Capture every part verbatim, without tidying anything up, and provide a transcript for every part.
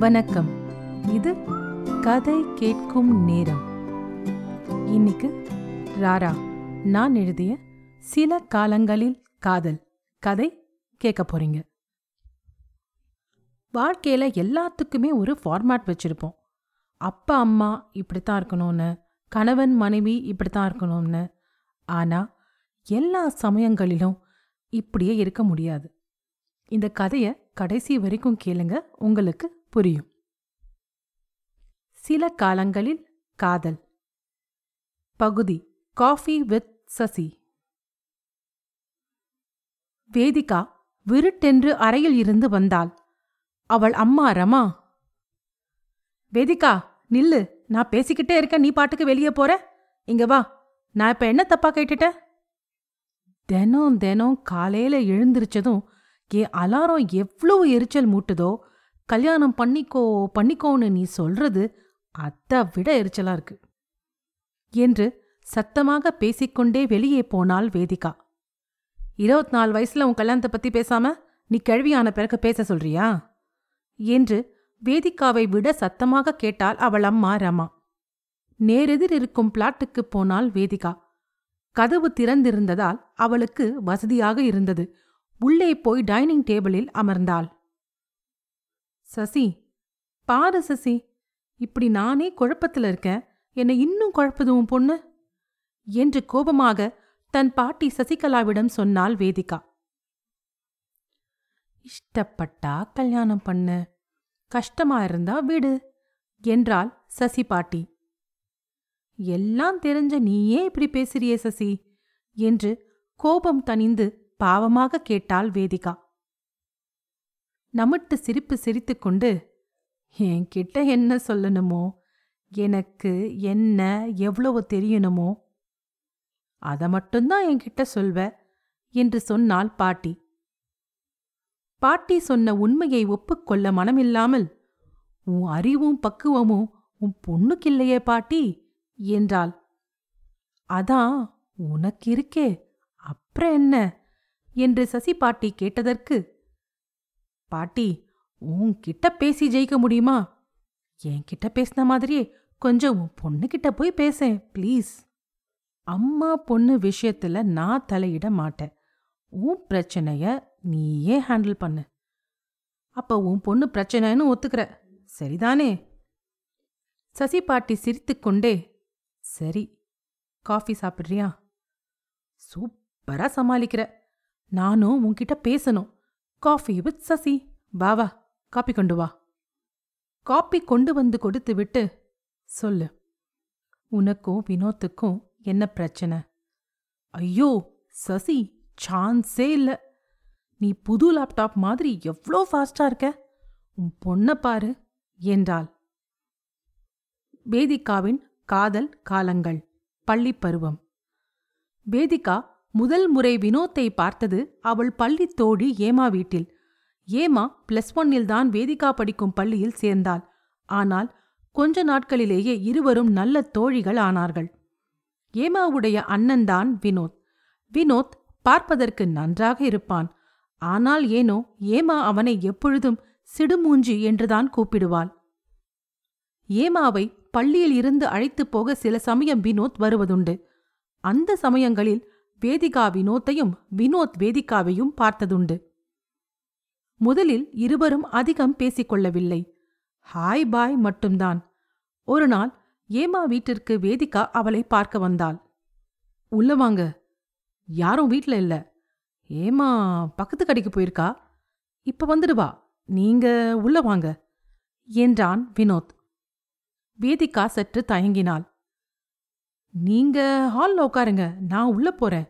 வணக்கம். இது கதை கேட்கும் நேரம். இன்னைக்கு ராரா நான் எழுதிய சில காலங்களில் காதல் கதை கேட்க போறீங்க. வாழ்க்கையில் எல்லாத்துக்குமே ஒரு ஃபார்மேட் வச்சுருப்போம். அப்பா அம்மா இப்படித்தான் இருக்கணும்னு, கணவன் மனைவி இப்படித்தான் இருக்கணும்னு. ஆனால் எல்லா சமயங்களிலும் இப்படியே இருக்க முடியாது. இந்த கதையை கடைசி வரைக்கும் கேளுங்க, உங்களுக்கு புரியும். சில காலங்களில் காதல் பகுதி காஃபி வித் சசி. வேதிகா விருட்டென்று அறையில் இருந்து வந்தாள். அவள் அம்மா ரமா, வேதிகா நில்லு, நான் பேசிக்கிட்டே இருக்கேன், நீ பாட்டுக்கு வெளியே போற, இங்க வா. நான் இப்ப என்ன தப்பா கேட்டுட்டேன்? தினம் தினம் காலையில எழுந்திருச்சதும் என் அலாரம் எவ்வளவு எரிச்சல் மூட்டுதோ, கல்யாணம் பண்ணிக்கோ பண்ணிக்கோன்னு நீ சொல்றது அதை விட எரிச்சலா இருக்கு என்று சத்தமாக பேசிக்கொண்டே வெளியே போனாள் வேதிகா. இருபத்தி நாலு வயசுல உன் கல்யாணத்தை பத்தி பேசாம நீ கிழவியான பிறகு பேச சொல்றியா என்று வேதிகாவை விட சத்தமாக கேட்டாள் அவள் அம்மா ரமா. நேரெதிர் இருக்கும் பிளாட்டுக்கு போனாள் வேதிகா. கதவு திறந்திருந்ததால் அவளுக்கு வசதியாக இருந்தது. உள்ளே போய் டைனிங் டேபிளில் அமர்ந்தாள். சசி பாரு சசி, இப்படி நானே குழப்பத்தில் இருக்கேன், என்னை இன்னும் குழப்பதுவும் பொண்ணு என்று கோபமாக தன் பாட்டி சசிகலாவிடம் சொன்னாள் வேதிகா. இஷ்டப்பட்டா கல்யாணம் பண்ணு, கஷ்டமா இருந்தா விடு என்றாள் சசி பாட்டி. எல்லாம் தெரிஞ்ச நீயே இப்படி பேசுறியே சசி என்று கோபம் தணிந்து பாவமாக கேட்டாள் வேதிகா. நம்மட்டு சிரிப்பு சிரித்துக்கொண்டு, என்கிட்ட என்ன சொல்லணுமோ, எனக்கு என்ன எவ்வளவு தெரியணுமோ அதை மட்டும்தான் என்கிட்ட சொல்வ என்று சொன்னாள் பாட்டி. பாட்டி சொன்ன உண்மையை ஒப்புக்கொள்ள மனமில்லாமல், உன் அறிவும் பக்குவமும் உன் பொண்ணுக்கில்லையே பாட்டி என்றாள். அதான் உனக்கு இருக்கே, அப்புறம் என்ன என்று சசி பாட்டி கேட்டதற்கு, பாட்டி உன்கிட்ட பேசி ஜெயிக்க முடியுமா? என்கிட்ட பேசின மாதிரியே கொஞ்சம் உன் பொண்ணுகிட்ட போய் பேசேன் ப்ளீஸ். அம்மா பொண்ணு விஷயத்துல நான் தலையிட மாட்டேன், உன் பிரச்சனைய நீயே ஹேண்டில் பண்ணு. அப்போ உன் பொண்ணு பிரச்சனைன்னு ஒத்துக்கிற, சரிதானே? சசி பாட்டி சிரித்துக்கொண்டே, சரி காஃபி சாப்பிட்றியா? சூப்பரா சமாளிக்கிற, நானும் உன்கிட்ட பேசணும். காஃபி வித் சசி, வா வா காப்பி கொண்டு வா. காப்பி கொண்டு வந்து கொடுத்து விட்டு, சொல்லு உனக்கும் வினோத்துக்கும் என்ன பிரச்சனை? ஐயோ சசி, சான்ஸே இல்லை, நீ புது லேப்டாப் மாதிரி எவ்வளோ ஃபாஸ்டா இருக்க, உன் பொண்ணை பாரு என்றாள். வேதிகாவின் காதல் காலங்கள் பள்ளி பருவம். வேதிகா முதல் முறை வினோத்தை பார்த்தது அவள் பள்ளி தோழி ஏமா வீட்டில். ஏமா பிளஸ் ஒன்னில் தான் வேதிகா படிக்கும் பள்ளியில் சேர்ந்தாள். ஆனால் கொஞ்ச நாட்களிலேயே இருவரும் நல்ல தோழிகள் ஆனார்கள். ஏமாவுடைய அண்ணன்தான் வினோத். வினோத் பார்ப்பதற்கு நன்றாக இருப்பான். ஆனால் ஏனோ ஏமா அவனை எப்பொழுதும் சிடுமூஞ்சி என்றுதான் கூப்பிடுவாள். ஏமாவை பள்ளியில் இருந்து அழைத்துப் போக சில சமயம் வினோத் வருவதுண்டு. அந்த சமயங்களில் வேதிகா வினோத்தையும் வினோத் வேதிகாவையும் பார்த்ததுண்டு. முதலில் இருவரும் அதிகம் பேசிக்கொள்ளவில்லை, ஹாய் பாய் மட்டும்தான். ஒரு நாள் ஏமா வீட்டிற்கு வேதிகா அவளை பார்க்க வந்தாள். உள்ள வாங்க, யாரும் வீட்டில் இல்லை, ஏமா பக்கத்து கடைக்கு போயிருக்கா, இப்போ வந்துடுவா, நீங்க உள்ள வாங்க என்றான் வினோத். வேதிகா சற்று தயங்கினாள். நீங்க ஹாலில் உட்காருங்க, நான் உள்ள போறேன்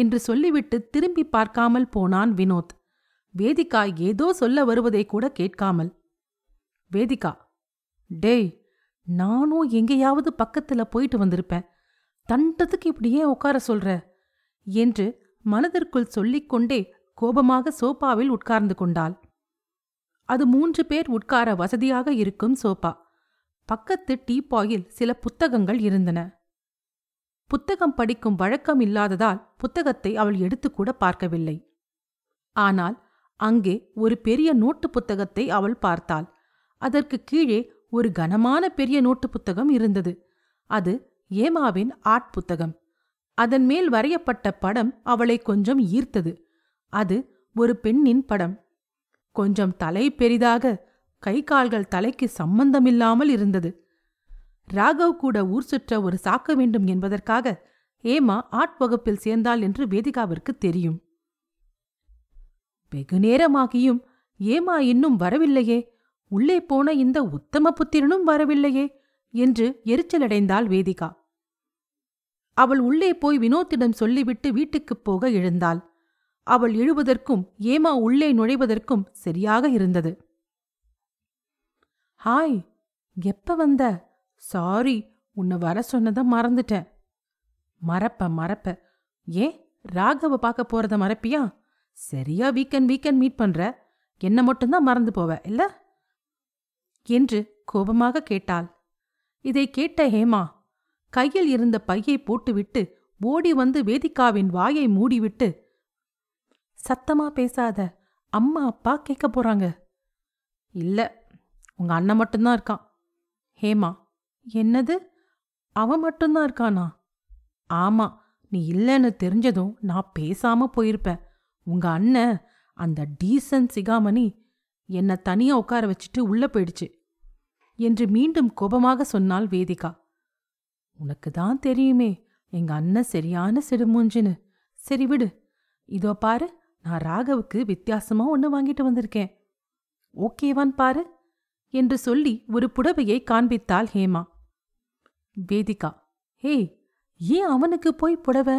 என்று சொல்லிவிட்டு திரும்பி பார்க்காமல் போனான் வினோத். வேதிகா ஏதோ சொல்ல வருவதை கூட கேட்காமல். வேதிகா, டேய் நானும் எங்கேயாவது பக்கத்துல போயிட்டு வந்திருப்பேன், தண்டத்துக்கு இப்படியே உட்கார சொல்ற என்று மனதிற்குள் சொல்லிக்கொண்டே கோபமாக சோபாவில் உட்கார்ந்து கொண்டாள். அது மூன்று பேர் உட்கார வசதியாக இருக்கும் சோபா. பக்கத்து டீப்பாயில் சில புத்தகங்கள் இருந்தன. புத்தகம் படிக்கும் வழக்கம் இல்லாததால் புத்தகத்தை அவள் எடுத்துக்கூட பார்க்கவில்லை. ஆனால் அங்கே ஒரு பெரிய நோட்டு புத்தகத்தை அவள் பார்த்தாள். அதற்கு கீழே ஒரு கனமான பெரிய நோட்டு புத்தகம் இருந்தது. அது ஏமாவின் ஆர்ட் புத்தகம். அதன் மேல் வரையப்பட்ட படம் அவளை கொஞ்சம் ஈர்த்தது. அது ஒரு பெண்ணின் படம். கொஞ்சம் தலை பெரிதாக, கை கால்கள் தலைக்கு சம்பந்தமில்லாமல் இருந்தது. ராகவ் கூட ஊர் சுற்ற ஒரு சாக்க வேண்டும் என்பதற்காக ஏமா ஆர்ட் வகுப்பில் சேர்ந்தாள் என்று வேதிகாவிற்கு தெரியும். வெகுநேரமாகியும் ஏமா இன்னும் வரவில்லையே, உள்ளே போன இந்த உத்தம புத்திரனும் வரவில்லையே என்று எரிச்சலடைந்தாள் வேதிகா. அவள் உள்ளே போய் வினோத்திடம் சொல்லிவிட்டு வீட்டுக்குப் போக எழுந்தாள். அவள் எழுவதற்கும் ஏமா உள்ளே நுழைவதற்கும் சரியாக இருந்தது. ஹாய், எப்ப வந்த? சாரி, உன்னை வர சொன்னதை மறந்துட்டேன். மறப்ப மறப்ப ஏன் ராகவ பார்க்க போறத மறப்பியா? சரியா வீக்கெண்ட் வீக்கெண்ட் மீட் பண்ற, என்ன மட்டும்தான் மறந்து போவ இல்ல என்று கோபமாக கேட்டாள். இதை கேட்ட ஹேமா கையில் இருந்த பையை போட்டுவிட்டு ஓடி வந்து வேதிகாவின் வாயை மூடிவிட்டு, சத்தமா பேசாத, அம்மா அப்பா கேட்க போறாங்க. இல்ல, உங்க அண்ணன் மட்டும்தான் இருக்கான். ஹேமா, என்னது, அவன் மட்டும்தான் இருக்கானா? ஆமா, நீ இல்லைன்னு தெரிஞ்சதும் நான் பேசாம போயிருப்பேன். உங்க அண்ணன் அந்த டீசன் சிகாமணி என்னை தனியா உட்கார வச்சுட்டு உள்ள போயிடுச்சு என்று மீண்டும் கோபமாக சொன்னாள் வேதிகா. உனக்கு தான் தெரியுமே எங்க அண்ணன் சரியான சிடுமூஞ்சின்னு. சரி விடு, இதோ பாரு, நான் ராகவுக்கு வித்தியாசமா ஒன்று வாங்கிட்டு வந்திருக்கேன், ஓகேவான் பாரு என்று சொல்லி ஒரு புடவையை காண்பித்தாள் ஹேமா. வேதிகா, ஏய், ஏன் அவனுக்கு போய் புடவை?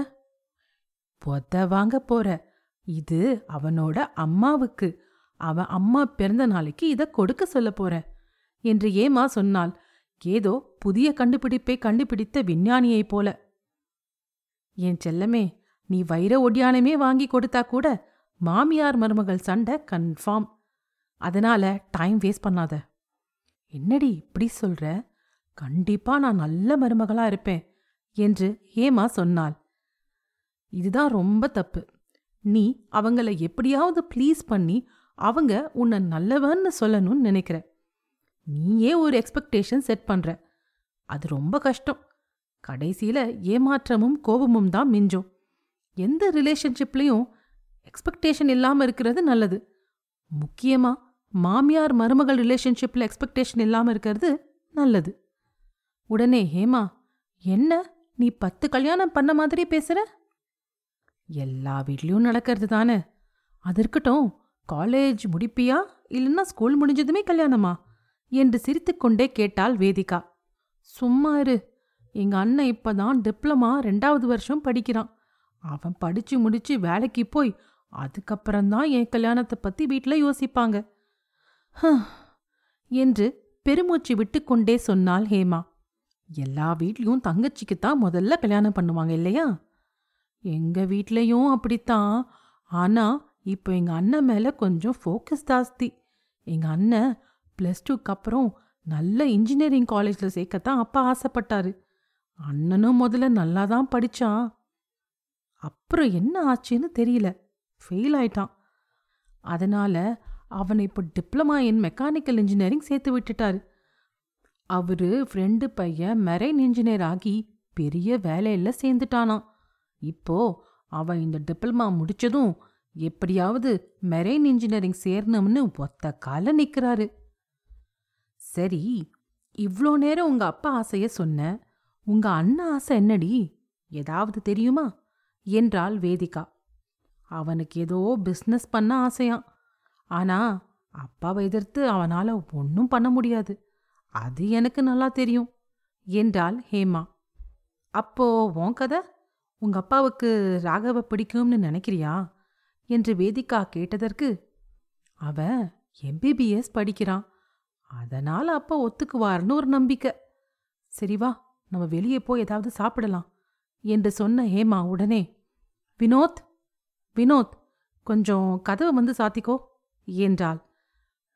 பொத வாங்க போற, இது அவனோட அம்மாவுக்கு, அவன் அம்மா பிறந்த நாளைக்கு இதை கொடுக்க சொல்ல போறேன் என்று ஏமா சொன்னாள், ஏதோ புதிய கண்டுபிடிப்பை கண்டுபிடித்த விஞ்ஞானியைப் போல. என் செல்லமே, நீ வைர ஒடியானமே வாங்கி கொடுத்தா கூட மாமியார் மருமகள் சண்டை கன்ஃபார்ம். அதனால டைம் வேஸ்ட் பண்ணாத. என்னடி இப்படி சொல்ற? கண்டிப்பா நான் நல்ல மருமகளா இருப்பேன் என்று ஏமா சொன்னாள். இதுதான் ரொம்ப தப்பு. நீ அவங்கள எப்படியாவது ப்ளீஸ் பண்ணி அவங்க உன்னை நல்லவன்னு சொல்லணும்னு நினைக்கிற. நீயே ஒரு எக்ஸ்பெக்டேஷன் செட் பண்ற. அது ரொம்ப கஷ்டம். கடைசியில ஏமாற்றமும் கோபமும் தான் மிஞ்சும். எந்த ரிலேஷன்ஷிப்லையும் எக்ஸ்பெக்டேஷன் இல்லாமல் இருக்கிறது நல்லது. முக்கியமாக மாமியார் மருமகள் ரிலேஷன்ஷிப்பில் எக்ஸ்பெக்டேஷன் இல்லாமல் இருக்கிறது நல்லது. உடனே ஹேமா, என்ன நீ பத்து கல்யாணம் பண்ண மாதிரி பேசுகிற? எல்லா வீட்லேயும் நடக்கிறது தானே. அது இருக்கட்டும், காலேஜ் முடிப்பியா இல்லைன்னா ஸ்கூல் முடிஞ்சதுமே கல்யாணமா என்று சிரித்துக்கொண்டே கேட்டாள் வேதிகா. சும்மா இரு, எங்கள் அண்ணன் இப்போ தான் டிப்ளமா ரெண்டாவது வருஷம் படிக்கிறான். அவன் படிச்சு முடிச்சு வேலைக்கு போய் அதுக்கப்புறம்தான் என் கல்யாணத்தை பற்றி வீட்டில் யோசிப்பாங்க என்று பெருமூச்சு விட்டு கொண்டே சொன்னாள் ஹேமா. எல்லா வீட்லேயும் தங்கச்சிக்குத்தான் முதல்ல கல்யாணம் பண்ணுவாங்க இல்லையா? எங்கள் வீட்லேயும் அப்படித்தான். ஆனால் இப்போ எங்கள் அண்ணன் மேலே கொஞ்சம் ஃபோக்கஸ் ஜாஸ்தி. எங்கள் அண்ணன் ப்ளஸ் டூக்கு அப்புறம் நல்ல இன்ஜினியரிங் காலேஜில் சேர்க்கத்தான் அப்பா ஆசைப்பட்டாரு. அண்ணனும் முதல்ல நல்லா தான் படித்தான். அப்புறம் என்ன ஆச்சுன்னு தெரியல, ஃபெயில் ஆயிட்டான். அதனால் அவனை இப்போ டிப்ளமா இன் மெக்கானிக்கல் இன்ஜினியரிங் சேர்த்து விட்டுட்டாரு. அவரு ஃப்ரெண்டு பையன் மெரைன் இன்ஜினியர் ஆகி பெரிய வேலையில் சேர்ந்துட்டானான். இப்போது அவன் இந்த டிப்ளமா முடித்ததும் எப்படியாவது மெரைன் இன்ஜினியரிங் சேரணும்னு ஒத்த கால நிற்கிறாரு. சரி, இவ்வளோ நேரம் உங்கள் அப்பா ஆசையை சொன்ன, உங்கள் அண்ணன் ஆசை என்னடி, ஏதாவது தெரியுமா என்றாள் வேதிகா. அவனுக்கு ஏதோ பிஸ்னஸ் பண்ண ஆசையான். ஆனால் அப்பாவை எதிர்த்து அவனால் ஒன்றும் பண்ண முடியாது, அது எனக்கு நல்லா தெரியும் என்றாள் ஹேமா. அப்போ உன் கதை, உங்கள் அப்பாவுக்கு ராகவை பிடிக்கும்னு நினைக்கிறியா என்று வேதிகா கேட்டதற்கு, அவன் எம்பிபிஎஸ் படிக்கிறான், அதனால் அப்பா ஒத்துக்குவார்னு ஒரு நம்பிக்கை. சரிவா, நம்ம வெளியே போய் ஏதாவது சாப்பிடலாம் என்று சொன்ன ஹேமா உடனே, வினோத் வினோத் கொஞ்சம் கதவை வந்து சாத்திக்கோ என்றாள்.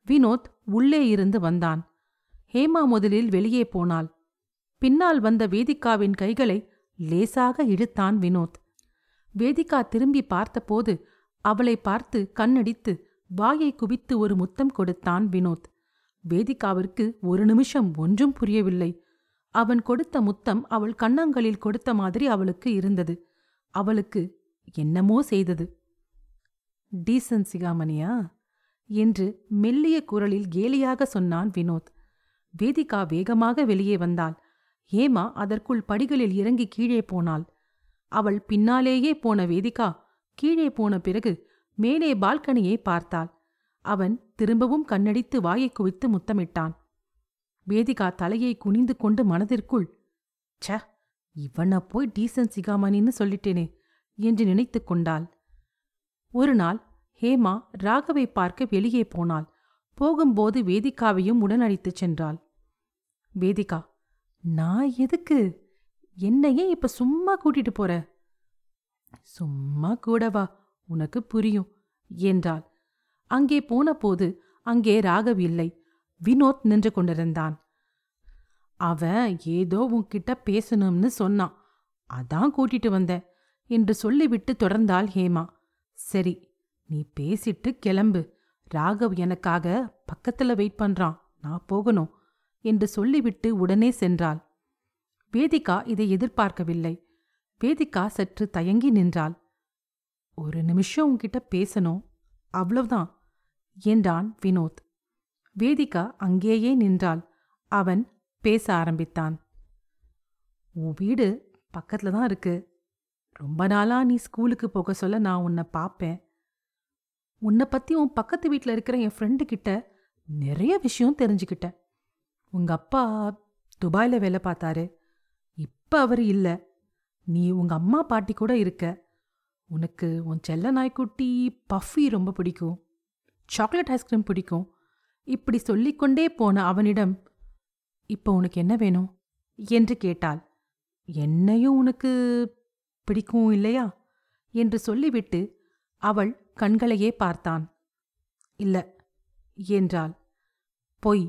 வினோத் உள்ளே இருந்து வந்தான். ஹேமா முதலில் வெளியே போனாள். பின்னால் வந்த வேதிகாவின் கைகளை லேசாக இழுத்தான் வினோத். வேதிகா திரும்பி பார்த்தபோது அவளை பார்த்து கண்ணடித்து வாயை குவித்து ஒரு முத்தம் கொடுத்தான் வினோத். வேதிகாவிற்கு ஒரு நிமிஷம் ஒன்றும் புரியவில்லை. அவன் கொடுத்த முத்தம் அவள் கண்ணங்களில் கொடுத்த மாதிரி அவளுக்கு இருந்தது. அவளுக்கு என்னமோ செய்தது. டீசன் சிகாமணியா என்று மெல்லிய குரலில் கேலியாக சொன்னான் வினோத். வேதிகா வேகமாக வெளியே வந்தாள். ஹேமா அதற்குள் படிகளில் இறங்கி கீழே போனாள். அவள் பின்னாலேயே போன வேதிகா கீழே போன பிறகு மேலே பால்கனியை பார்த்தாள். அவன் திரும்பவும் கண்ணடித்து வாயை குவித்து முத்தமிட்டான். வேதிகா தலையை குனிந்து கொண்டு மனதிற்குள், ச இவனை போய் டீசன் சிகாமணின்னு சொல்லிட்டேனே என்று நினைத்து கொண்டாள். ஒரு நாள் ஹேமா ராகவை பார்க்க வெளியே போனாள். போகும்போது வேதிகாவையும் உடன் அழைத்துச் சென்றாள். வேதிகா, நான் எதுக்கு என்னையே இப்ப சும்மா கூட்டிட்டு போற? சும்மா கூடவா, உனக்கு புரியும் என்றாள். அங்கே போன போது அங்கே ராகவ் இல்லை, வினோத் நின்று கொண்டிருந்தான். அவன் ஏதோ உன்கிட்ட பேசணும்னு சொன்னான், அதான் கூட்டிட்டு வந்தேன் என்று சொல்லிவிட்டு தொடர்ந்தாள் ஹேமா. சரி, நீ பேசிட்டு கிளம்பு, ராகவ் எனக்காக பக்கத்துல வெயிட் பண்றான், நான் போகணும் என்று சொல்லிவிட்டு உடனே சென்றாள். வேதிகா இதை எதிர்பார்க்கவில்லை. வேதிகா சற்று தயங்கி நின்றாள். ஒரு நிமிஷம் உன்கிட்ட பேசணும், அவ்வளவுதான் என்றான் வினோத். வேதிகா அங்கேயே நின்றாள். அவன் பேச ஆரம்பித்தான். உன் வீடு பக்கத்துல தான் இருக்கு, ரொம்ப நாளா நீ ஸ்கூலுக்கு போக சொல்ல நான் உன்னை பார்ப்பேன். உன்னை பற்றி உன் பக்கத்து வீட்டில் இருக்கிற என் ஃப்ரெண்டுக்கிட்ட நிறைய விஷயம் தெரிஞ்சுக்கிட்டேன். உங்கள் அப்பா துபாயில் வேலை பார்த்தாரு, இப்போ அவர் இல்லை. நீ உங்கள் அம்மா பாட்டி கூட இருக்க. உனக்கு உன் செல்ல நாய்க்குட்டி பஃபி ரொம்ப பிடிக்கும், சாக்லேட் ஐஸ்கிரீம் பிடிக்கும். இப்படி சொல்லிக்கொண்டே போன அவனிடம், இப்போ உனக்கு என்ன வேணும் என்று கேட்டாள். என்னையும் உனக்கு பிடிக்கும் இல்லையா என்று சொல்லிவிட்டு அவள் கண்களையே பார்த்தான். இல்ல என்றாள். பொய்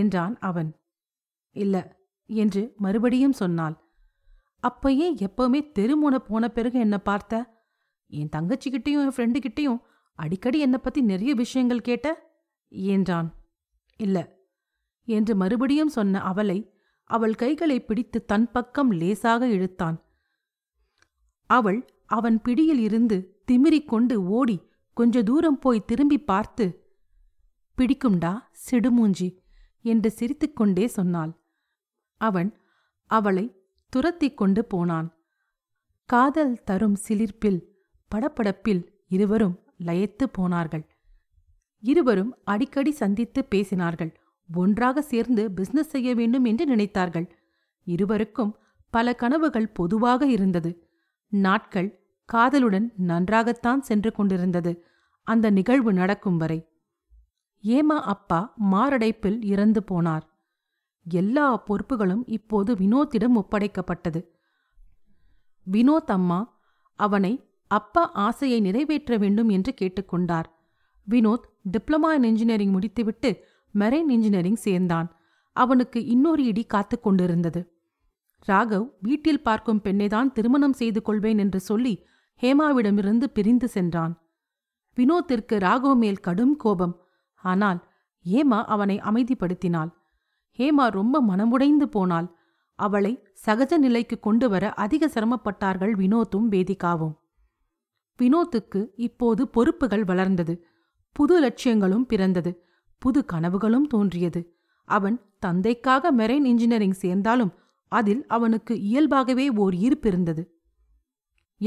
என்றான் அவன். இல்ல என்று மறுபடியும் சொன்னாள். அப்பயே எப்பவுமே தெருமுனை போன பிறகு என்னை பார்த்த, என் தங்கச்சிக்கிட்டையும் என் ஃப்ரெண்டுக்கிட்டையும் அடிக்கடி என்னை பத்தி நிறைய விஷயங்கள் கேட்ட என்றான். இல்ல என்று மறுபடியும் சொன்ன அவளை அவள் கைகளை பிடித்து தன் பக்கம் லேசாக இழுத்தான். அவள் அவன் பிடியில் இருந்து திமிரிக்கொண்டு ஓடி கொஞ்ச தூரம் போய் திரும்பி பார்த்து, பிடிக்கும்டா சிடுமூஞ்சி என்று சிரித்துக்கொண்டே சொன்னாள். அவன் அவளை துரத்தி கொண்டு போனான். காதல் தரும் சிலிர்ப்பில் படபடப்பில் இருவரும் லயத்து போனார்கள். இருவரும் அடிக்கடி சந்தித்து பேசினார்கள். ஒன்றாக சேர்ந்து பிசினஸ் செய்ய வேண்டும் என்று நினைத்தார்கள். இருவருக்கும் பல கனவுகள் பொதுவாக இருந்தது. நாட்கள் காதலுடன் நன்றாகத்தான் சென்று கொண்டிருந்தது. அந்த நிகழ்வு நடக்கும் வரை ஏமா அப்பா மாரடைப்பில் இறந்து போனார். எல்லா பொறுப்புகளும் இப்போது வினோத்திடம் ஒப்படைக்கப்பட்டது. வினோத் அம்மா அவனை அப்பா ஆசையை நிறைவேற்ற வேண்டும் என்று கேட்டுக்கொண்டார். வினோத் டிப்ளமா இன் இன்ஜினியரிங் முடித்துவிட்டு மெரைன் இன்ஜினியரிங் சேர்ந்தான். அவனுக்கு இன்னொரு இடி காத்து கொண்டிருந்தது. ராகவ் வீட்டில் பார்க்கும் பெண்ணைதான் திருமணம் செய்து கொள்வேன் என்று சொல்லி ஹேமாவிடமிருந்து பிரிந்து சென்றான். வினோத்திற்கு ராகவ் மேல் கடும் கோபம். ஆனால் ஹேமா அவனை அமைதிப்படுத்தினாள். ஹேமா ரொம்ப மனமுடைந்து போனாள். அவளை சகஜ நிலைக்கு கொண்டு வர அதிக சிரமப்பட்டார்கள் வினோத்தும் வேதிகாவும். வினோத்துக்கு இப்போது பொறுப்புகள் வளர்ந்தது. புது லட்சியங்களும் பிறந்தது. புது கனவுகளும் தோன்றியது. அவன் தந்தைக்காக மெரைன் இன்ஜினியரிங் சேர்ந்தாலும் அதில் அவனுக்கு இயல்பாகவே ஓர் ஈர்ப்பு இருந்தது.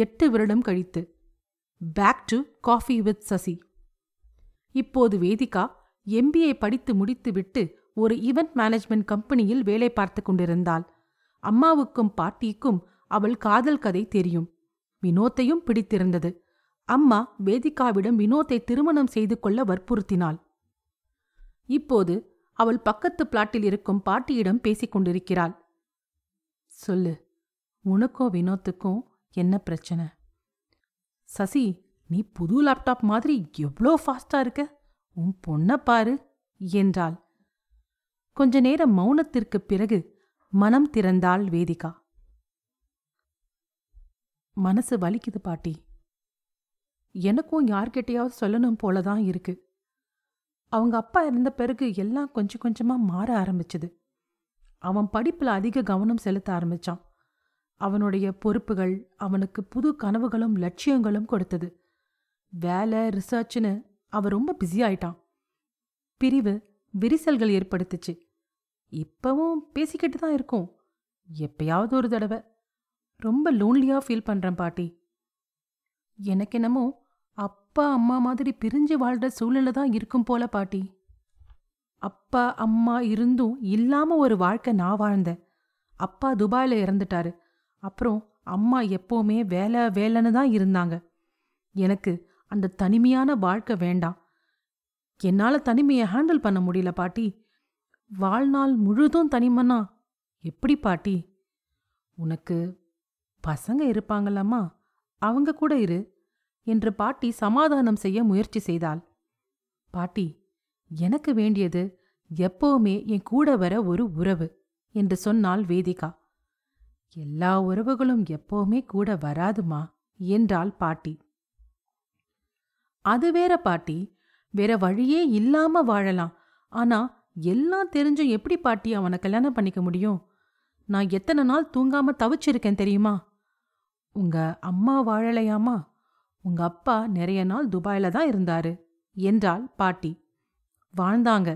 எட்டு வருடம் கழித்து back to coffee with Sasi. இப்போது வேதிகா எம்பிஏ படித்து முடித்துவிட்டு ஒரு ஈவென்ட் மேனேஜ்மெண்ட் கம்பெனியில் வேலை பார்த்து கொண்டிருந்தாள். அம்மாவுக்கும் பாட்டிக்கும் அவள் காதல் கதை தெரியும். வினோத்தையும் பிடித்திருந்தது. அம்மா வேதிகாவிடம் வினோத்தை திருமணம் செய்து கொள்ள வற்புறுத்தினாள். இப்போது அவள் பக்கத்து பிளாட்டில் இருக்கும் பாட்டியிடம் பேசிக் கொண்டிருக்கிறாள். சொல்லு, உனக்கும் வினோத்துக்கும் என்ன பிரச்சனை? சசி, நீ புது லேப்டாப் மாதிரி எவ்வளோ ஃபாஸ்டாக இருக்க, உன் பொண்ணை பாரு என்றாள். கொஞ்ச நேரம் மௌனத்திற்கு பிறகு மனம் திறந்தாள் வேதிகா. மனசு வலிக்குது பாட்டி, எனக்கும் யார்கிட்டையாவது சொல்லணும் போலதான் இருக்கு. அவங்க அப்பா இருந்த பிறகு எல்லாம் கொஞ்சம் கொஞ்சமாக மாற ஆரம்பிச்சுது. அவன் படிப்பில் அதிக கவனம் செலுத்த ஆரம்பித்தான். அவனுடைய பொறுப்புகள் அவனுக்கு புது கனவுகளும் லட்சியங்களும் கொடுத்தது. வேலை, ரிசர்ச்னு அவன் ரொம்ப பிஸியாயிட்டான். பிரிவு விரிசல்கள் ஏற்படுத்துச்சு. இப்போவும் பேசிக்கிட்டு தான் இருக்கும், எப்பயாவது ஒரு தடவை. ரொம்ப லோன்லியாக ஃபீல் பண்ணுறேன் பாட்டி. எனக்கென்னமோ அப்பா அம்மா மாதிரி பிரிஞ்சு வாழ்கிற சூழ்நிலை தான் இருக்கும் போல பாட்டி. அப்பா அம்மா இருந்தும் இல்லாமல் ஒரு வாழ்க்கை நான் வாழ்ந்தேன். அப்பா துபாயில் இறந்துட்டாரு. அப்புறம் அம்மா எப்போவுமே வேலை வேலைன்னு தான் இருந்தாங்க. எனக்கு அந்த தனிமையான வாழ்க்கை வேண்டாம். என்னால் தனிமையை ஹேண்டில் பண்ண முடியல பாட்டி. வாழ்நாள் முழுதும் தனிமன்னா எப்படி பாட்டி? உனக்கு பசங்க இருப்பாங்களாம்மா, அவங்க கூட இரு என்று பாட்டி சமாதானம் செய்ய முயற்சி செய்தாள். பாட்டி, எனக்கு வேண்டியது எப்போவுமே என் கூட வர ஒரு உறவு என்று சொன்னாள் வேதிகா. எல்லா உறவுகளும் எப்போவுமே கூட வராதுமா என்றாள் பாட்டி. அது வேற பாட்டி, வேற வழியே இல்லாம வாழலாம். ஆனா எல்லாம் தெரிஞ்சும் எப்படி பாட்டி அவனை கல்யாணம் பண்ணிக்க முடியும்? நான் எத்தனை நாள் தூங்காம தவிச்சிருக்கேன் தெரியுமா? உங்க அம்மா வாழலையாமா, உங்க அப்பா நிறைய நாள் துபாயில தான் இருந்தாரு என்றாள் பாட்டி. வாழ்ந்தாங்க,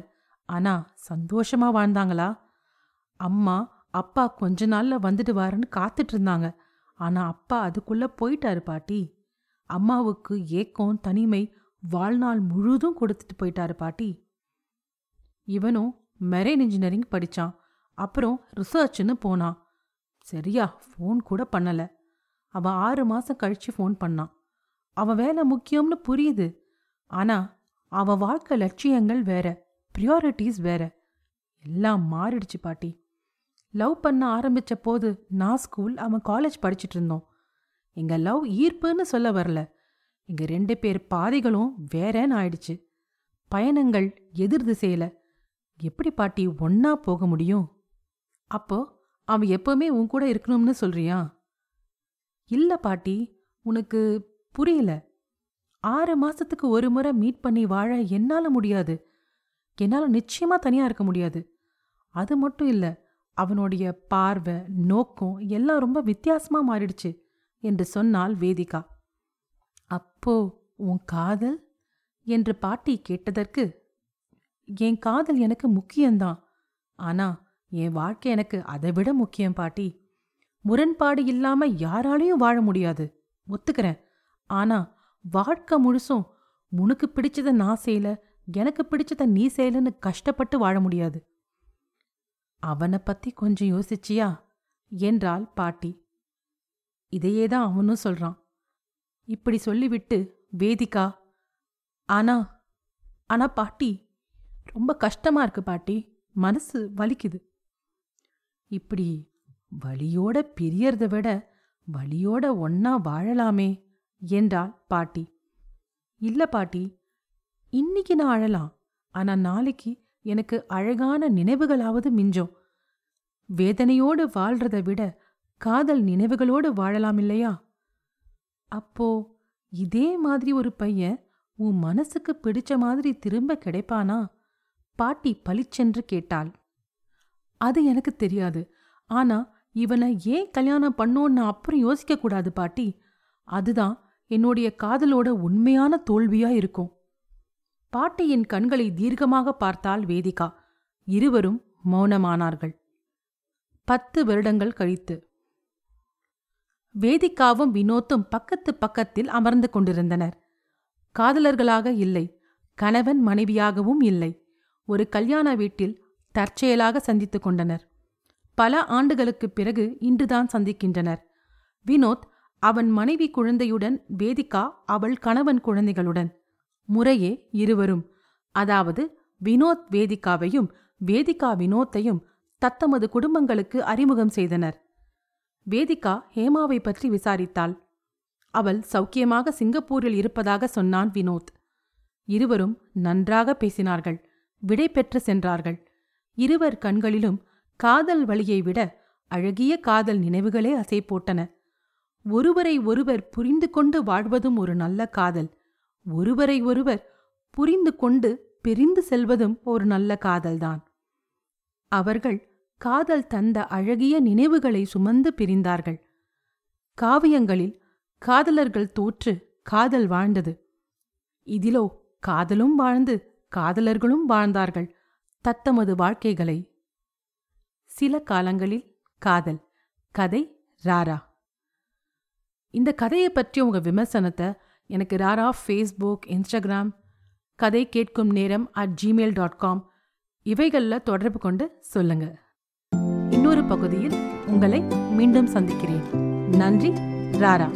ஆனா சந்தோஷமா வாழ்ந்தாங்களா? அம்மா அப்பா கொஞ்ச நாள்ல வந்துட்டு வாருன்னு காத்துட்டு இருந்தாங்க. ஆனா அப்பா அதுக்குள்ள போயிட்டாரு பாட்டி. அம்மாவுக்கு ஏக்கம், தனிமை வாழ்நாள் முழுதும் கொடுத்துட்டு போயிட்டாரு பாட்டி. இவனும் மெரைன் இன்ஜினியரிங் படித்தான். அப்புறம் ரிசர்ச்னு போனான். சரியா ஃபோன் கூட பண்ணலை. அவன் ஆறு மாதம் கழித்து ஃபோன் பண்ணான். அவன் வேலை முக்கியம்னு புரியுது. ஆனால் அவன் வாழ்க்கை லட்சியங்கள் வேற, ப்ரியாரிட்டிஸ் வேற. எல்லாம் மாறிடுச்சு பாட்டி. லவ் பண்ண ஆரம்பித்த போது நான் ஸ்கூல், அவன் காலேஜ் படிச்சுட்டு இருந்தோம். எங்கள் லவ் ஈர்ப்புன்னு சொல்ல வரல, எங்கள் ரெண்டு பேர் பாதைகளும் வேறேன்னு ஆயிடுச்சு. பயணங்கள் எதிர் திசையில். எப்படி பாட்டி ஒன்னா போக முடியும்? அப்போ அவன் எப்போவுமே உன் கூட இருக்கணும்னு சொல்றியா? இல்லை பாட்டி, உனக்கு புரியல. ஆறு மாசத்துக்கு ஒரு முறை மீட் பண்ணி வாழ என்னால் முடியாது. என்னால் நிச்சயமாக தனியாக இருக்க முடியாது. அது மட்டும் இல்லை, அவனுடைய பார்வை, நோக்கம் எல்லாம் ரொம்ப வித்தியாசமாக மாறிடுச்சு என்று சொன்னாள் வேதிகா. அப்போ உன் காதல் என்று பாட்டி கேட்டதற்கு, என் காதல் எனக்கு முக்கியம்தான். ஆனால் என் வாழ்க்கை எனக்கு அதை விட முக்கியம் பாட்டி. முரண்பாடு இல்லாமல் யாராலையும் வாழ முடியாது, ஒத்துக்கிறேன். ஆனால் வாழ்க்கை முழுசும் உனக்கு பிடிச்சதை நான் செய்யலை, எனக்கு பிடிச்சதை நீ செய்யலைன்னு கஷ்டப்பட்டு வாழ முடியாது. அவனை பற்றி கொஞ்சம் யோசிச்சியா என்றாள் பாட்டி. இதையே தான் அவனும் சொல்கிறான். இப்படி சொல்லிவிட்டு வேதிகா, ஆனா ஆனா பாட்டி ரொம்ப கஷ்டமா இருக்கு பாட்டி, மனசு வலிக்குது. இப்படி வலியோட பிரியறதை விட வலியோட ஒன்னா வாழலாமே என்றாள் பாட்டி. இல்ல பாட்டி, இன்னைக்கு நான் அழலாம். ஆனா நாளைக்கு எனக்கு அழகான நினைவுகளாவது மிஞ்சும். வேதனையோடு வாழ்றதை விட காதல் நினைவுகளோடு வாழலாம் இல்லையா? அப்போ இதே மாதிரி ஒரு பையன் உன் மனசுக்கு பிடிச்ச மாதிரி திரும்ப கிடைப்பானா? பாட்டி பளிச்சென்று கேட்டாள். அது எனக்கு தெரியாது. ஆனா இவனை ஏன் கல்யாணம் பண்ணோன்னு அப்புறம் யோசிக்க கூடாது பாட்டி. அதுதான் என்னுடைய காதலோட உண்மையான தோல்வியா இருக்கும். பாட்டியின் கண்களை தீர்க்கமாக பார்த்தாள் வேதிகா. இருவரும் மௌனமானார்கள். பத்து வருடங்கள் கழித்து வேதிகாவும் வினோத்தும் பக்கத்து பக்கத்தில் அமர்ந்து கொண்டிருந்தனர். காதலர்களாக இல்லை, கணவன் மனைவியாகவும் இல்லை. ஒரு கல்யாண வீட்டில் தற்செயலாக சந்தித்து கொண்டனர். பல ஆண்டுகளுக்கு பிறகு இன்றுதான் சந்திக்கின்றனர். வினோத் அவன் மனைவி குழந்தையுடன், வேதிகா அவள் கணவன் குழந்தைகளுடன். முறையே இருவரும், அதாவது வினோத் வேதிகாவையும் வேதிகா வினோத்தையும் தத்தமது குடும்பங்களுக்கு அறிமுகம் செய்தனர். வேதிகா ஹேமாவை பற்றி விசாரித்தாள். அவள் சௌக்கியமாக சிங்கப்பூரில் இருப்பதாக சொன்னான் வினோத். இருவரும் நன்றாக பேசினார்கள், விடை பெற்று சென்றார்கள். இருவர் கண்களிலும் காதல் வழியை விட அழகிய காதல் நினைவுகளே அசை போட்டன. ஒருவரை ஒருவர் புரிந்து கொண்டு வாழ்வதும் ஒரு நல்ல காதல். ஒருவரை ஒருவர் புரிந்து கொண்டு பிரிந்து செல்வதும் ஒரு நல்ல காதல்தான். அவர்கள் காதல் தந்த அழகிய நினைவுகளை சுமந்து பிரிந்தார்கள். காவியங்களில் காதலர்கள் தோற்று காதல் வாழ்ந்தது. இதிலோ காதலும் வாழ்ந்து காதலர்களும் வாழ்ந்தார்கள் தத்தமது வாழ்க்கைகளை. சில காலங்களில் காதல் கதை ராரா. இந்த கதையை பற்றிய உங்கள் விமர்சனத்தை எனக்கு ராரா ஃபேஸ்புக், இன்ஸ்டாகிராம், கதை கேட்கும் நேரம் அட் ஜிமெயில் டாட் காம் இவைகளில் தொடர்பு கொண்டு சொல்லுங்க. இன்னொரு பகுதியில் உங்களை மீண்டும் சந்திக்கிறேன். நன்றி ராரா.